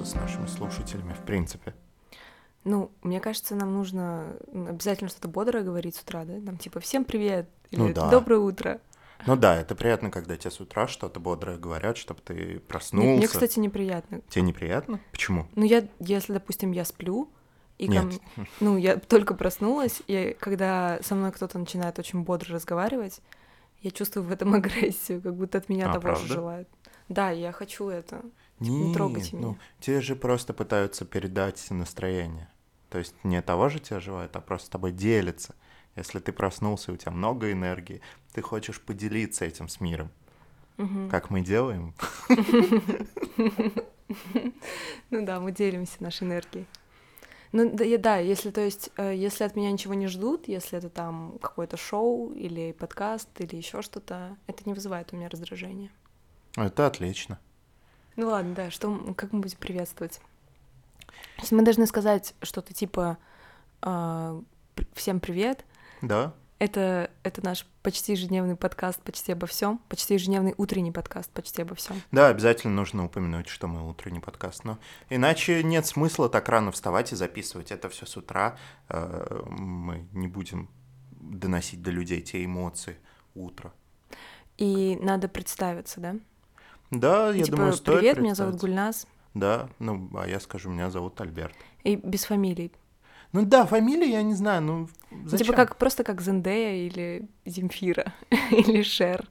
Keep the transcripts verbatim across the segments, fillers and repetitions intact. общаться с нашими слушателями в принципе? Ну, мне кажется, нам нужно обязательно что-то бодрое говорить с утра, да? Нам типа «всем привет» или ну, да. «доброе утро». Ну да, это приятно, когда тебе с утра что-то бодрое говорят, чтобы ты проснулся. Нет, мне, кстати, неприятно. Тебе неприятно? Почему? Ну, я, если, допустим, я сплю, и ко мне, ну, я только проснулась, и когда со мной кто-то начинает очень бодро разговаривать, я чувствую в этом агрессию, как будто от меня а, того же желают. Да, я хочу это. Типа, не, не трогайте ну, меня. Тебе же просто пытаются передать настроение. То есть не того же тебя желают, а просто с тобой делятся. Если ты проснулся, и у тебя много энергии, ты хочешь поделиться этим с миром. Угу. Как мы делаем. Ну да, мы делимся нашей энергией. Ну да, если, то есть, если от меня ничего не ждут, если это там какое-то шоу или подкаст или еще что-то, это не вызывает у меня раздражения. Это отлично. Ну ладно, да, что, как мы будем приветствовать? То есть мы должны сказать что-то типа э, «Всем привет». Да. Это, это наш почти ежедневный подкаст «Почти обо всем», почти ежедневный утренний подкаст «Почти обо всем». Да, обязательно нужно упомянуть, что мы утренний подкаст, но иначе нет смысла так рано вставать и записывать это все с утра. Э, мы не будем доносить до людей те эмоции утра. И надо представиться, да? Да, я типа, думаю, стоит. Привет, меня зовут Гульназ. Да, ну, а я скажу, меня зовут Альберт. И без фамилий. Ну да, фамилии я не знаю, ну зачем? Типа как, просто как Зендея или Земфира или Шер.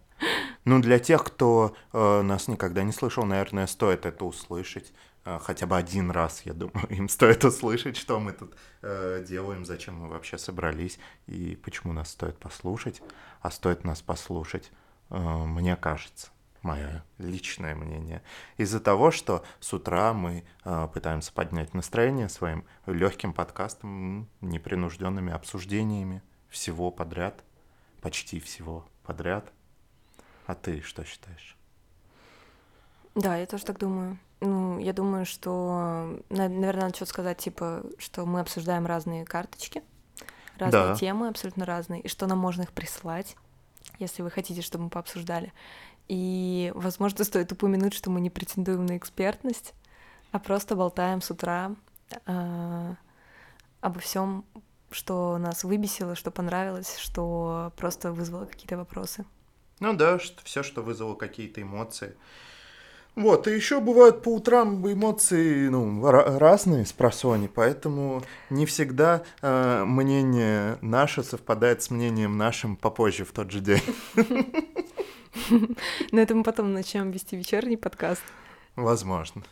Ну, для тех, кто э, нас никогда не слышал, наверное, стоит это услышать. Э, хотя бы один раз, я думаю, им стоит услышать, что мы тут э, делаем, зачем мы вообще собрались и почему нас стоит послушать. А стоит нас послушать, э, мне кажется. Мое личное мнение. Из-за того, что с утра мы э, пытаемся поднять настроение своим легким подкастом, непринужденными обсуждениями всего подряд, почти всего подряд. А ты что считаешь? Да, я тоже так думаю. Ну, я думаю, что, наверное, надо что-то сказать, типа, что мы обсуждаем разные карточки, разные да. темы, абсолютно разные, и что нам можно их прислать, если вы хотите, чтобы мы пообсуждали. И, возможно, стоит упомянуть, что мы не претендуем на экспертность, а просто болтаем с утра э, обо всем, что нас выбесило, что понравилось, что просто вызвало какие-то вопросы. Ну да, что, все, что вызвало какие-то эмоции. Вот, и еще бывают по утрам эмоции ну, р- разные с просони, поэтому не всегда э, мнение наше совпадает с мнением нашим попозже в тот же день. На этом мы потом начнем вести вечерний подкаст. Возможно.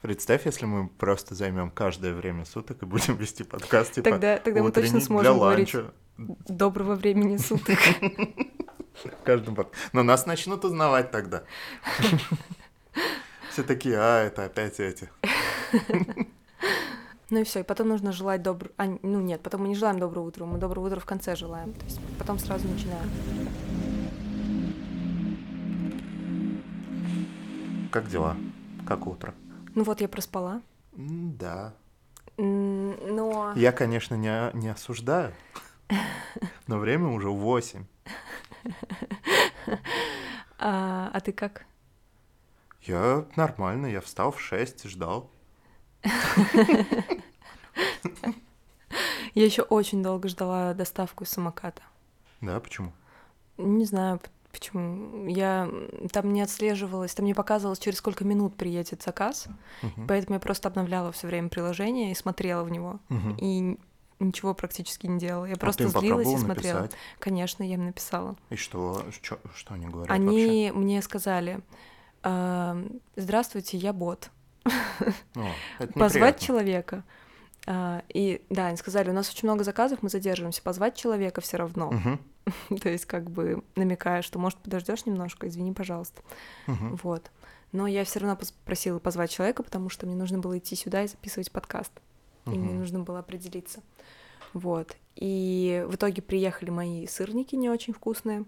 Представь, если мы просто займем каждое время суток и будем вести подкаст типа тогда, тогда мы точно сможем говорить «Доброго времени суток». Но нас начнут узнавать тогда. Все такие, а, это опять эти. Ну и все, и потом нужно желать доброго... А, ну нет, потом мы не желаем доброго утра, мы доброго утра в конце желаем. То есть потом сразу начинаем. Как дела? Как утро? Ну вот я проспала. Да. Но... Я, конечно, не, не осуждаю, но время уже восемь. А, а ты как? Я нормально, я встал в шесть, ждал. Я еще очень долго ждала доставку из самоката. Да, почему? Не знаю, почему. Я там не отслеживалась, там не показывалось, через сколько минут приедет заказ, uh-huh. поэтому я просто обновляла все время приложение и смотрела в него, uh-huh. и ничего практически не делала. Я а просто злилась и смотрела. Написать? Конечно, я им написала. И что, что, что они говорят Они вообще? Мне сказали, здравствуйте, я бот. О, позвать человека. И да, они сказали, у нас очень много заказов, мы задерживаемся, позвать человека все равно. Uh-huh. То есть как бы намекая, что, может, подождешь немножко, извини, пожалуйста. Uh-huh. Вот. Но я все равно просила позвать человека, потому что мне нужно было идти сюда и записывать подкаст. Uh-huh. И мне нужно было определиться. Вот. И в итоге приехали мои сырники не очень вкусные.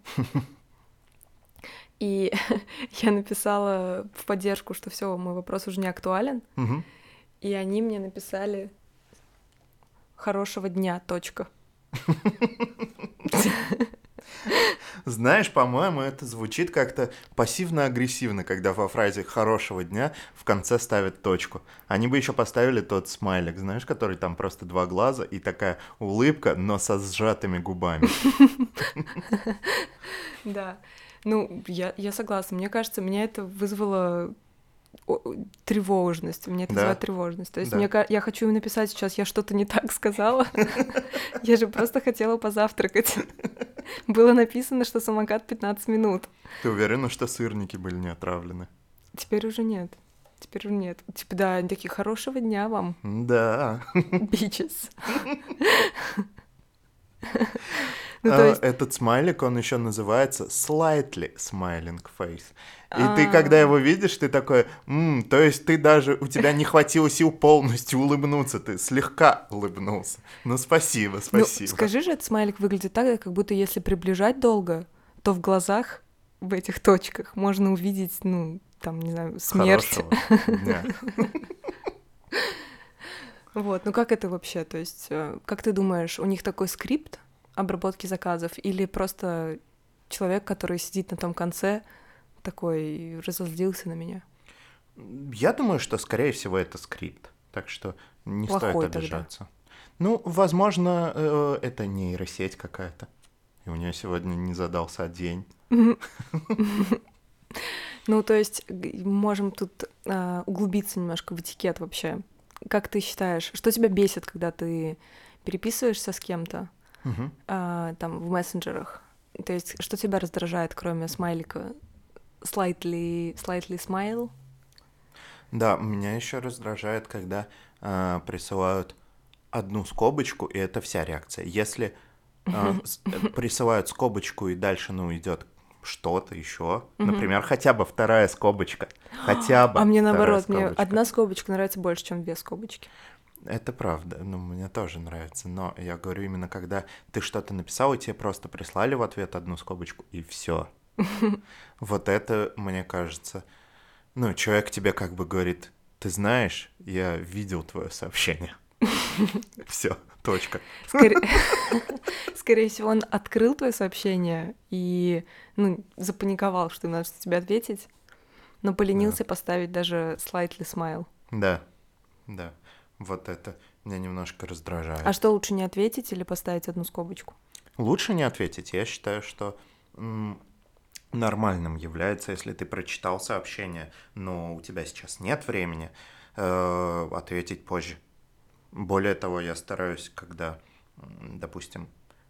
И я написала в поддержку, что все, мой вопрос уже не актуален. Uh-huh. И они мне написали «Хорошего дня, точка». Знаешь, по-моему, это звучит как-то пассивно-агрессивно, когда во фразе «хорошего дня» в конце ставят точку. Они бы еще поставили тот смайлик, знаешь, который там просто два глаза и такая улыбка, но со сжатыми губами. Да. Ну, я, я согласна. Мне кажется, меня это вызвало тревожность. Мне это да. вызывает тревожность. То есть да. мне, я хочу им написать сейчас, я что-то не так сказала. Я же просто хотела позавтракать. Было написано, что самокат пятнадцать минут. Ты уверена, что сырники были не отравлены? Теперь уже нет. Теперь уже нет. Типа, да, они такие, хорошего дня вам. Да. Бичес. Ну, а, есть... Этот смайлик, он еще называется slightly smiling face. И А-а-а. ты, когда его видишь, ты такой, м-м, то есть ты даже, у тебя не хватило сил полностью улыбнуться, ты слегка улыбнулся. Ну, спасибо, спасибо. Ну, скажи же, этот смайлик выглядит так, как будто если приближать долго, то в глазах, в этих точках, можно увидеть, ну, там, не знаю, смерть. Хорошего дня. Вот, ну как это вообще, то есть, как ты думаешь, у них такой скрипт обработки заказов или просто человек, который сидит на том конце, такой разозлился на меня? Я думаю, что, скорее всего, это скрипт, так что не Плохой стоит обижаться. Тогда. Ну, возможно, это нейросеть какая-то, и у нее сегодня не задался день. Ну, то есть, можем тут углубиться немножко в этикет вообще. Как ты считаешь, что тебя бесит, когда ты переписываешься с кем-то, угу. а, там, в мессенджерах? То есть, что тебя раздражает, кроме смайлика? Slightly, slightly smile? Да, меня еще раздражает, когда а, присылают одну скобочку, и это вся реакция. Если а, присылают скобочку, и дальше, ну, идет что-то еще, угу. например, хотя бы вторая скобочка, хотя бы. А мне наоборот, мне одна скобочка нравится больше, чем две скобочки. Это правда, ну мне тоже нравится, но я говорю именно, когда ты что-то написал и тебе просто прислали в ответ одну скобочку и все. Вот это, мне кажется, ну человек тебе как бы говорит, ты знаешь, я видел твое сообщение. Все, точка. Скорее... Скорее всего, он открыл твое сообщение и ну, запаниковал, что надо что тебе ответить, но поленился да. поставить даже slightly smile. Да, да, вот это меня немножко раздражает. А что, лучше не ответить или поставить одну скобочку? Лучше не ответить. Я считаю, что м- нормальным является, если ты прочитал сообщение, но у тебя сейчас нет времени, э- ответить позже. Более того, я стараюсь, когда, допустим,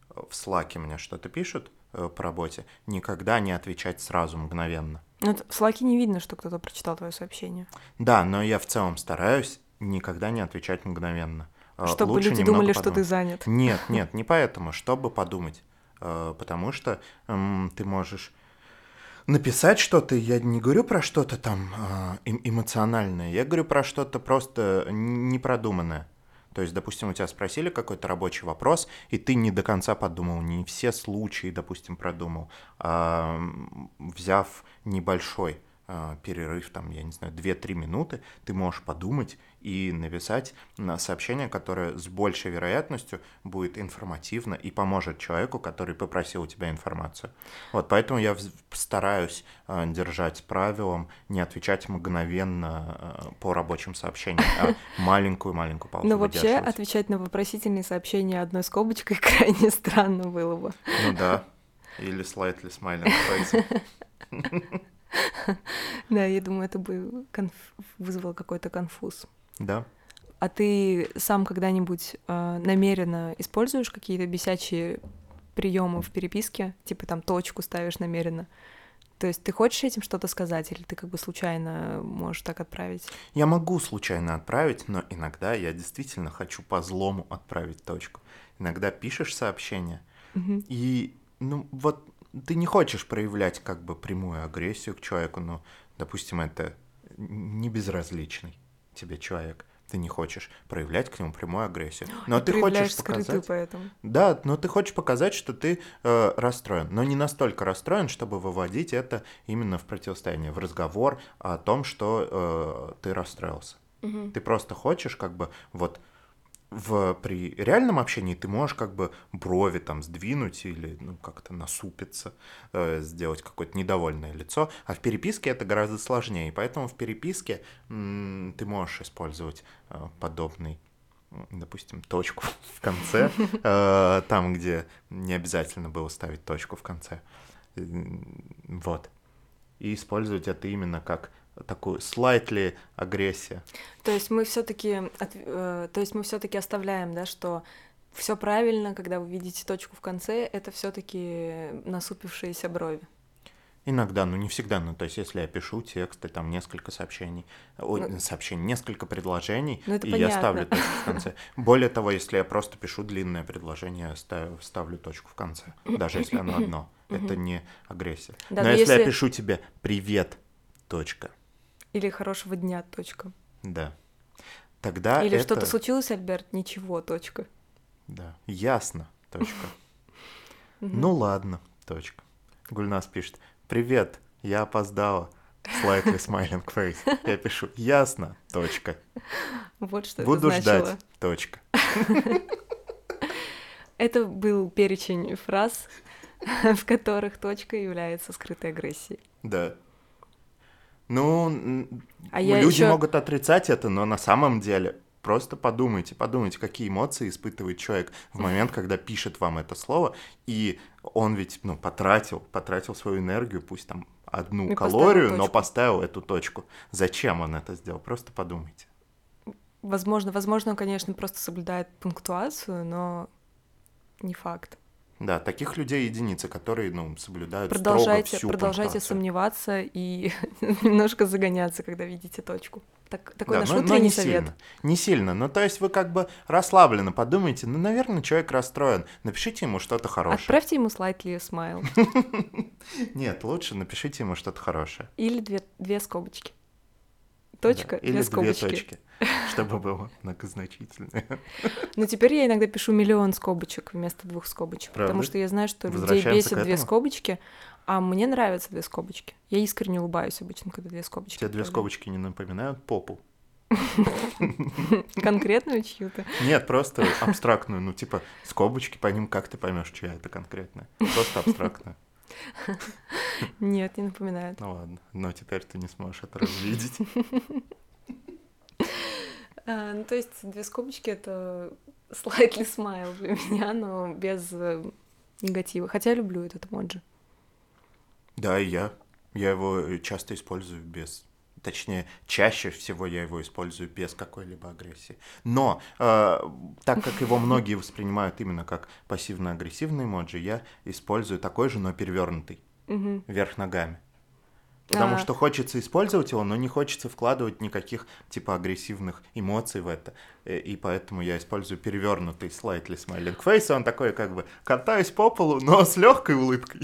в Slack'е мне что-то пишут э, по работе, никогда не отвечать сразу, мгновенно. Но в Slack'е не видно, что кто-то прочитал твое сообщение. Да, но я в целом стараюсь никогда не отвечать мгновенно. Чтобы Лучше люди думали, подумать. Что ты занят. Нет, нет, не поэтому, чтобы подумать. Э, потому что э, ты можешь... Написать что-то, я не говорю про что-то там э, эмоциональное, я говорю про что-то просто непродуманное. То есть, допустим, у тебя спросили какой-то рабочий вопрос, и ты не до конца подумал, не все случаи, допустим, продумал, а взяв небольшой а, перерыв, там, я не знаю, две-три минуты, ты можешь подумать и написать сообщение, которое с большей вероятностью будет информативно и поможет человеку, который попросил у тебя информацию. Вот, поэтому я стараюсь а, держать правилом не отвечать мгновенно а, по рабочим сообщениям, а маленькую-маленькую паузу. Но вообще отвечать на вопросительные сообщения одной скобочкой крайне странно было бы. Ну да, или slightly smiling face. Да, я думаю, это бы вызвало какой-то конфуз. Да. А ты сам когда-нибудь э, намеренно используешь какие-то бесячие приемы в переписке? Типа там точку ставишь намеренно? То есть ты хочешь этим что-то сказать, или ты как бы случайно можешь так отправить? Я могу случайно отправить, но иногда я действительно хочу по-злому отправить точку. Иногда пишешь сообщение, угу. и ну вот ты не хочешь проявлять как бы прямую агрессию к человеку, но, допустим, это не безразличный тебе человек, ты не хочешь проявлять к нему прямую агрессию, но ты хочешь показать, поэтому. да, но ты хочешь показать, что ты э, расстроен, но не настолько расстроен, чтобы выводить это именно в противостояние, в разговор о том, что э, ты расстроился, угу. ты просто хочешь как бы вот в, при реальном общении ты можешь как бы брови там сдвинуть или ну, как-то насупиться, э, сделать какое-то недовольное лицо, а в переписке это гораздо сложнее, поэтому в переписке м- ты можешь использовать э, подобный, допустим, точку в конце, э, там, где не обязательно было ставить точку в конце, вот, и использовать это именно как такую slightly агрессию. То есть мы все-таки, то есть мы все-таки оставляем, да, что все правильно, когда вы видите точку в конце, это все-таки насупившиеся брови. Иногда, но не всегда. Ну, то есть, если я пишу тексты, там несколько сообщений, о, ну, сообщений, несколько предложений, ну, и понятно. Я ставлю точку в конце. Более того, если я просто пишу длинное предложение, я ставлю, ставлю точку в конце, даже если оно одно. Это не агрессия. Да, но если... если я пишу тебе «Привет, точка». Или «Хорошего дня, точка». Да. Тогда Или это... «Что-то случилось, Альберт? Ничего, точка». Да. «Ясно, точка». «Ну ладно, точка». Гульназ пишет: «Привет, я опоздала». Slightly smiling face. Я пишу: «Ясно, точка». Вот что Буду это значило. Буду ждать, точка. Это был перечень фраз, в которых точка является скрытой агрессией. Да. Ну, а люди еще... могут отрицать это, но на самом деле... Просто подумайте, подумайте, какие эмоции испытывает человек в момент, когда пишет вам это слово, и он ведь, ну, потратил, потратил свою энергию, пусть там одну и калорию, поставил но поставил эту точку. Зачем он это сделал? Просто подумайте. Возможно, возможно, он, конечно, просто соблюдает пунктуацию, но не факт. Да, таких людей единицы, которые, ну, соблюдают продолжайте, строго всю Продолжайте пунктуацию. Сомневаться и немножко загоняться, когда видите точку. Так, такой да, наш но, утренний но не совет. Сильно, не сильно, ну, то есть вы как бы расслабленно подумайте, ну, наверное, человек расстроен, напишите ему что-то хорошее. Отправьте ему slightly smile. Нет, лучше напишите ему что-то хорошее. Или две, две скобочки. Точка, да, или две скобочки. Две точки, чтобы было многозначительное. Но теперь я иногда пишу миллион скобочек вместо двух скобочек, Правда? Потому что я знаю, что людей бесит две скобочки, а мне нравятся две скобочки. Я искренне улыбаюсь обычно, когда две скобочки. Тебе две скобочки не напоминают попу? Конкретную чью-то? Нет, просто абстрактную, ну типа скобочки, по ним как ты поймешь, чья это конкретная? Просто абстрактная. Нет, не напоминает. Ну ладно, но теперь ты не сможешь это разглядеть. Ну то есть две скобочки — это slightly smile для меня, но без негатива. Хотя я люблю этот эмоджи. Да, и я. Я его часто использую без... Точнее, чаще всего я его использую без какой-либо агрессии. Но э, так как его многие воспринимают именно как пассивно-агрессивный эмоджи, я использую такой же, но перевернутый, угу. вверх ногами. Потому А-а-а. Что хочется использовать его, но не хочется вкладывать никаких типа агрессивных эмоций в это. И поэтому я использую перевернутый slightly smiling face. Он такой как бы катаюсь по полу, но с легкой улыбкой.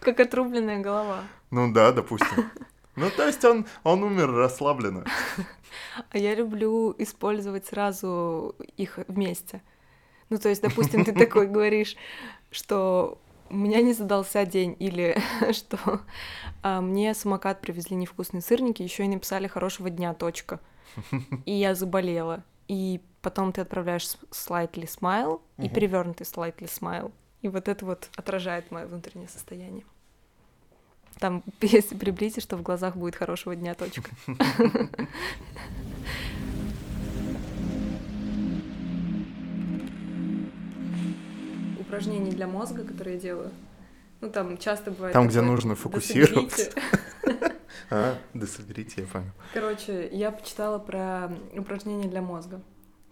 Как отрубленная голова. Ну да, допустим. Ну, то есть он, он умер расслабленно. А я люблю использовать сразу их вместе. Ну, то есть, допустим, ты такой говоришь, что у меня не задался день, или что мне самокат привезли невкусные сырники, еще и написали «Хорошего дня, точка». И я заболела. И потом ты отправляешь slightly smile и перевернутый slightly smile. И вот это вот отражает мое внутреннее состояние. Там, если приблизишь, то в глазах будет «Хорошего дня, точка». Упражнения для мозга, которые я делаю. Ну, там часто бывает... Там, где нужно фокусироваться. А, да соберите, я понял. Короче, я почитала про упражнения для мозга.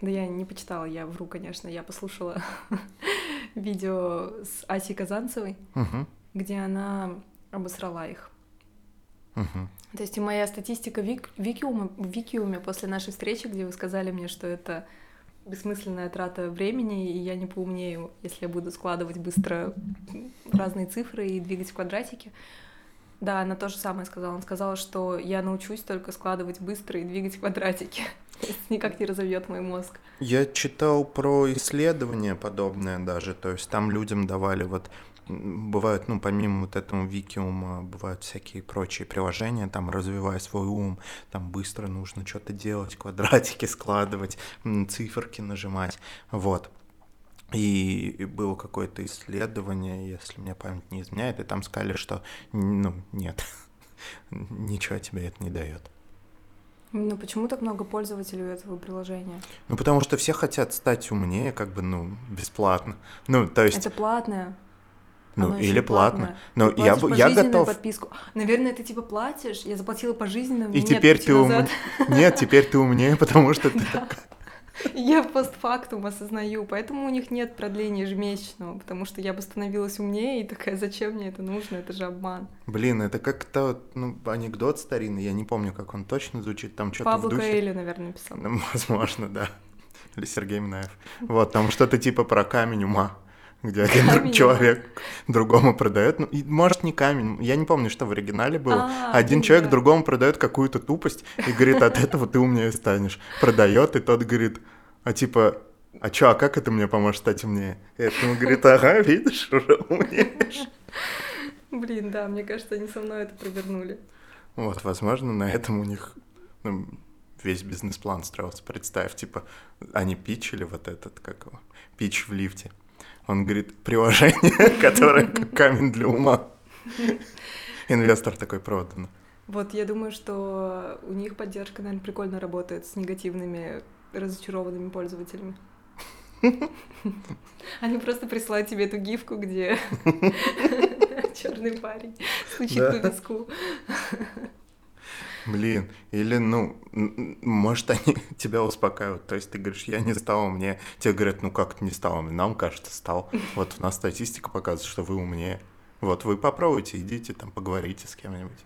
Да я не почитала, я вру, конечно. Я послушала видео с Асей Казанцевой, где она... обосрала их. Угу. То есть и моя статистика вик, викиума, в Викиуме после нашей встречи, где вы сказали мне, что это бессмысленная трата времени, и я не поумнею, если я буду складывать быстро разные цифры и двигать квадратики. Да, она то же самое сказала. Она сказала, что я научусь только складывать быстро и двигать квадратики. Никак не разовьет мой мозг. Я читал про исследования подобное даже, то есть там людям давали вот бывают, ну, помимо вот этого Викиума, бывают всякие прочие приложения, там, развивая свой ум, там, быстро нужно что-то делать, квадратики складывать, циферки нажимать, вот. И было какое-то исследование, если мне память не изменяет, и там сказали, что, ну, нет, ничего тебе это не дает. Ну, почему так много пользователей у этого приложения? Ну, потому что все хотят стать умнее, как бы, ну, бесплатно. Ну, то есть... Это платное. Ну, оно или платно. Ну, я, я готов. Подписку. Наверное, ты типа платишь, я заплатила пожизненно, и теперь ты умнее. Нет, теперь ты умнее, потому что ты такая. Я постфактум осознаю, поэтому у них нет продления ежемесячного, потому что я бы становилась умнее и такая, зачем мне это нужно, это же обман. Блин, это как-то, ну, анекдот старинный, я не помню, как он точно звучит, там что-то Пабло в духе... Пабло Коэльо, наверное, писал. Ну, возможно, да, или Сергей Минаев. Вот, там что-то типа про камень ума, где один человек другому продает, ну, может, не камень, я не помню, что в оригинале было, один человек другому продает какую-то тупость и говорит, от этого ты умнее станешь, продает, и тот говорит, а типа, а чё, а как это мне поможет стать умнее? И этому говорит, ага, видишь, уже умеешь. Блин, да, мне кажется, они со мной это провернули. Вот, возможно, на этом у них... весь бизнес-план строился, представь, типа, они питчили вот этот, как его, питч в лифте. Он говорит, приложение, которое как камень для ума. Инвестор такой, продано. Вот, я думаю, что у них поддержка, наверное, прикольно работает с негативными, разочарованными пользователями. Они просто присылают тебе эту гифку, где черный парень стучит по виску. Блин, или, ну, может, они тебя успокаивают, то есть ты говоришь, я не стал умнее, тебе говорят, ну как ты не стал умнее, нам, кажется, стал, вот у нас статистика показывает, что вы умнее, вот вы попробуйте, идите там поговорите с кем-нибудь,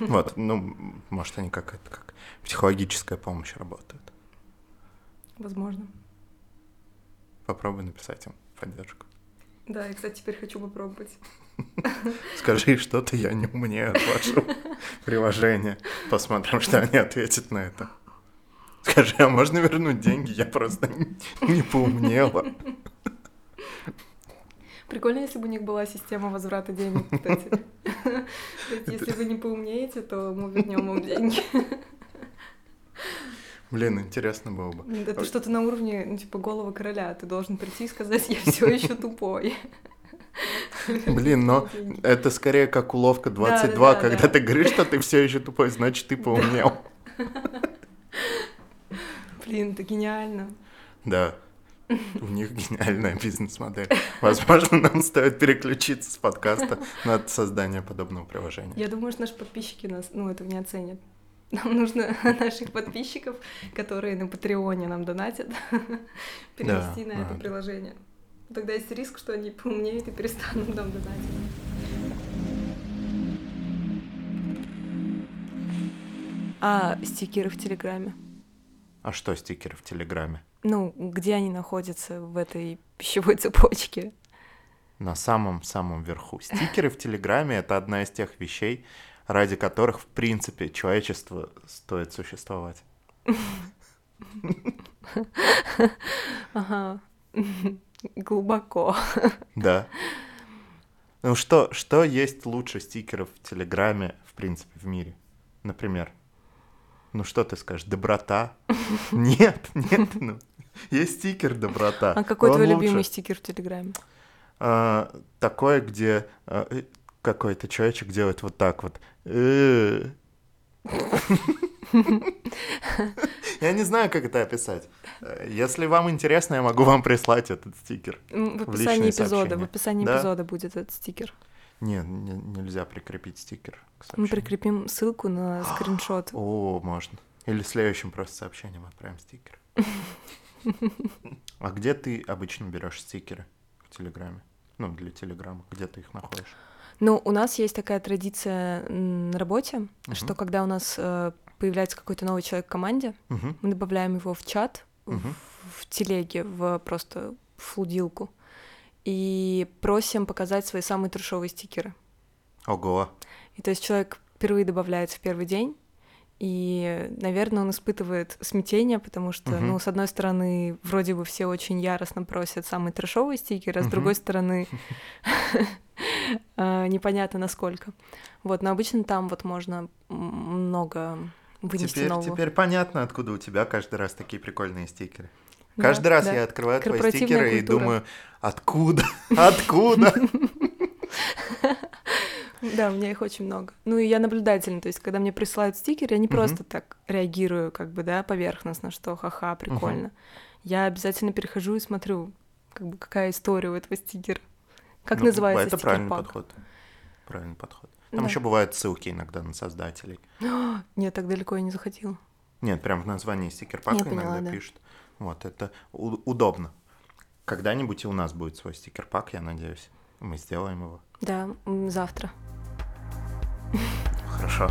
вот, ну, может, они как это, как психологическая помощь работают. Возможно. Попробуй написать им поддержку. Да, я, кстати, теперь хочу попробовать. Скажи что-то, я не умнее от вашего приложения. Посмотрим, что они ответят на это. Скажи, а можно вернуть деньги? Я просто не поумнела. Прикольно, если бы у них была система возврата денег, кстати. Если вы не поумнеете, то мы вернем вам деньги. Блин, интересно было бы. Это что-то на уровне, ну, типа, голова короля. Ты должен прийти и сказать, я все еще тупой. Блин, но это скорее как уловка двадцать два, да, да, когда да. Ты говоришь, что ты все еще тупой, значит, ты поумнел. Блин, это гениально. Да, у них гениальная бизнес-модель. Возможно, нам стоит переключиться с подкаста на создание подобного приложения. Я думаю, что наши подписчики нас, ну, этого не оценят. Нам нужно наших подписчиков, которые на Патреоне нам донатят, перевести да, на это да. приложение. Тогда есть риск, что они поумнеют и перестанут нам донатить. А стикеры в Телеграме? А что стикеры в Телеграме? Ну, где они находятся в этой пищевой цепочке? На самом-самом верху. Стикеры в Телеграме — это одна из тех вещей, ради которых, в принципе, человечество стоит существовать. Ага. Глубоко. Да. Ну что, что есть лучше стикеров в Телеграме, в принципе, в мире? Например, ну что ты скажешь, доброта? Нет, нет, ну, есть стикер доброта. А какой твой любимый стикер в Телеграме? Такой, где какой-то человечек делает вот так вот. Я не знаю, как это описать. Если вам интересно, я могу вам прислать этот стикер. В описании эпизода. В описании эпизода будет этот стикер. Нет, нельзя прикрепить стикер. Мы прикрепим ссылку на скриншот. О, можно. Или следующим просто сообщением отправим стикер. А где ты обычно берешь стикеры в Телеграме? Ну, для Телеграма. Где ты их находишь? Ну, у нас есть такая традиция на работе, что когда у нас... появляется какой-то новый человек в команде, uh-huh. мы добавляем его в чат, uh-huh. в, в телеге, в просто в лудилку, и просим показать свои самые трешовые стикеры. Ого! И то есть человек впервые добавляется в первый день, И, наверное, он испытывает смятение, потому что, uh-huh. ну, с одной стороны, вроде бы все очень яростно просят самые трэшовые стикеры, а uh-huh. с другой стороны, непонятно насколько. Вот, но обычно там вот можно много вынести нового. Теперь понятно, откуда у тебя каждый раз такие прикольные стикеры. Каждый раз я открываю твои стикеры и думаю, откуда, откуда? Да, у меня их очень много. Ну и я наблюдательна, то есть когда мне присылают стикеры, я не uh-huh. просто так реагирую, как бы, да, поверхностно, что ха-ха, прикольно. Uh-huh. Я обязательно перехожу и смотрю, как бы, какая история у этого стикера. Как ну, называется стикер-пак? Это правильный подход. Правильный подход. Там да. еще бывают ссылки иногда на создателей. Нет, так далеко я не захотела. Нет, прям в названии стикер-пака я иногда поняла, да. пишут. Вот, это у- удобно. Когда-нибудь и у нас будет свой стикер-пак, я надеюсь. Мы сделаем его. Да, завтра. Хорошо.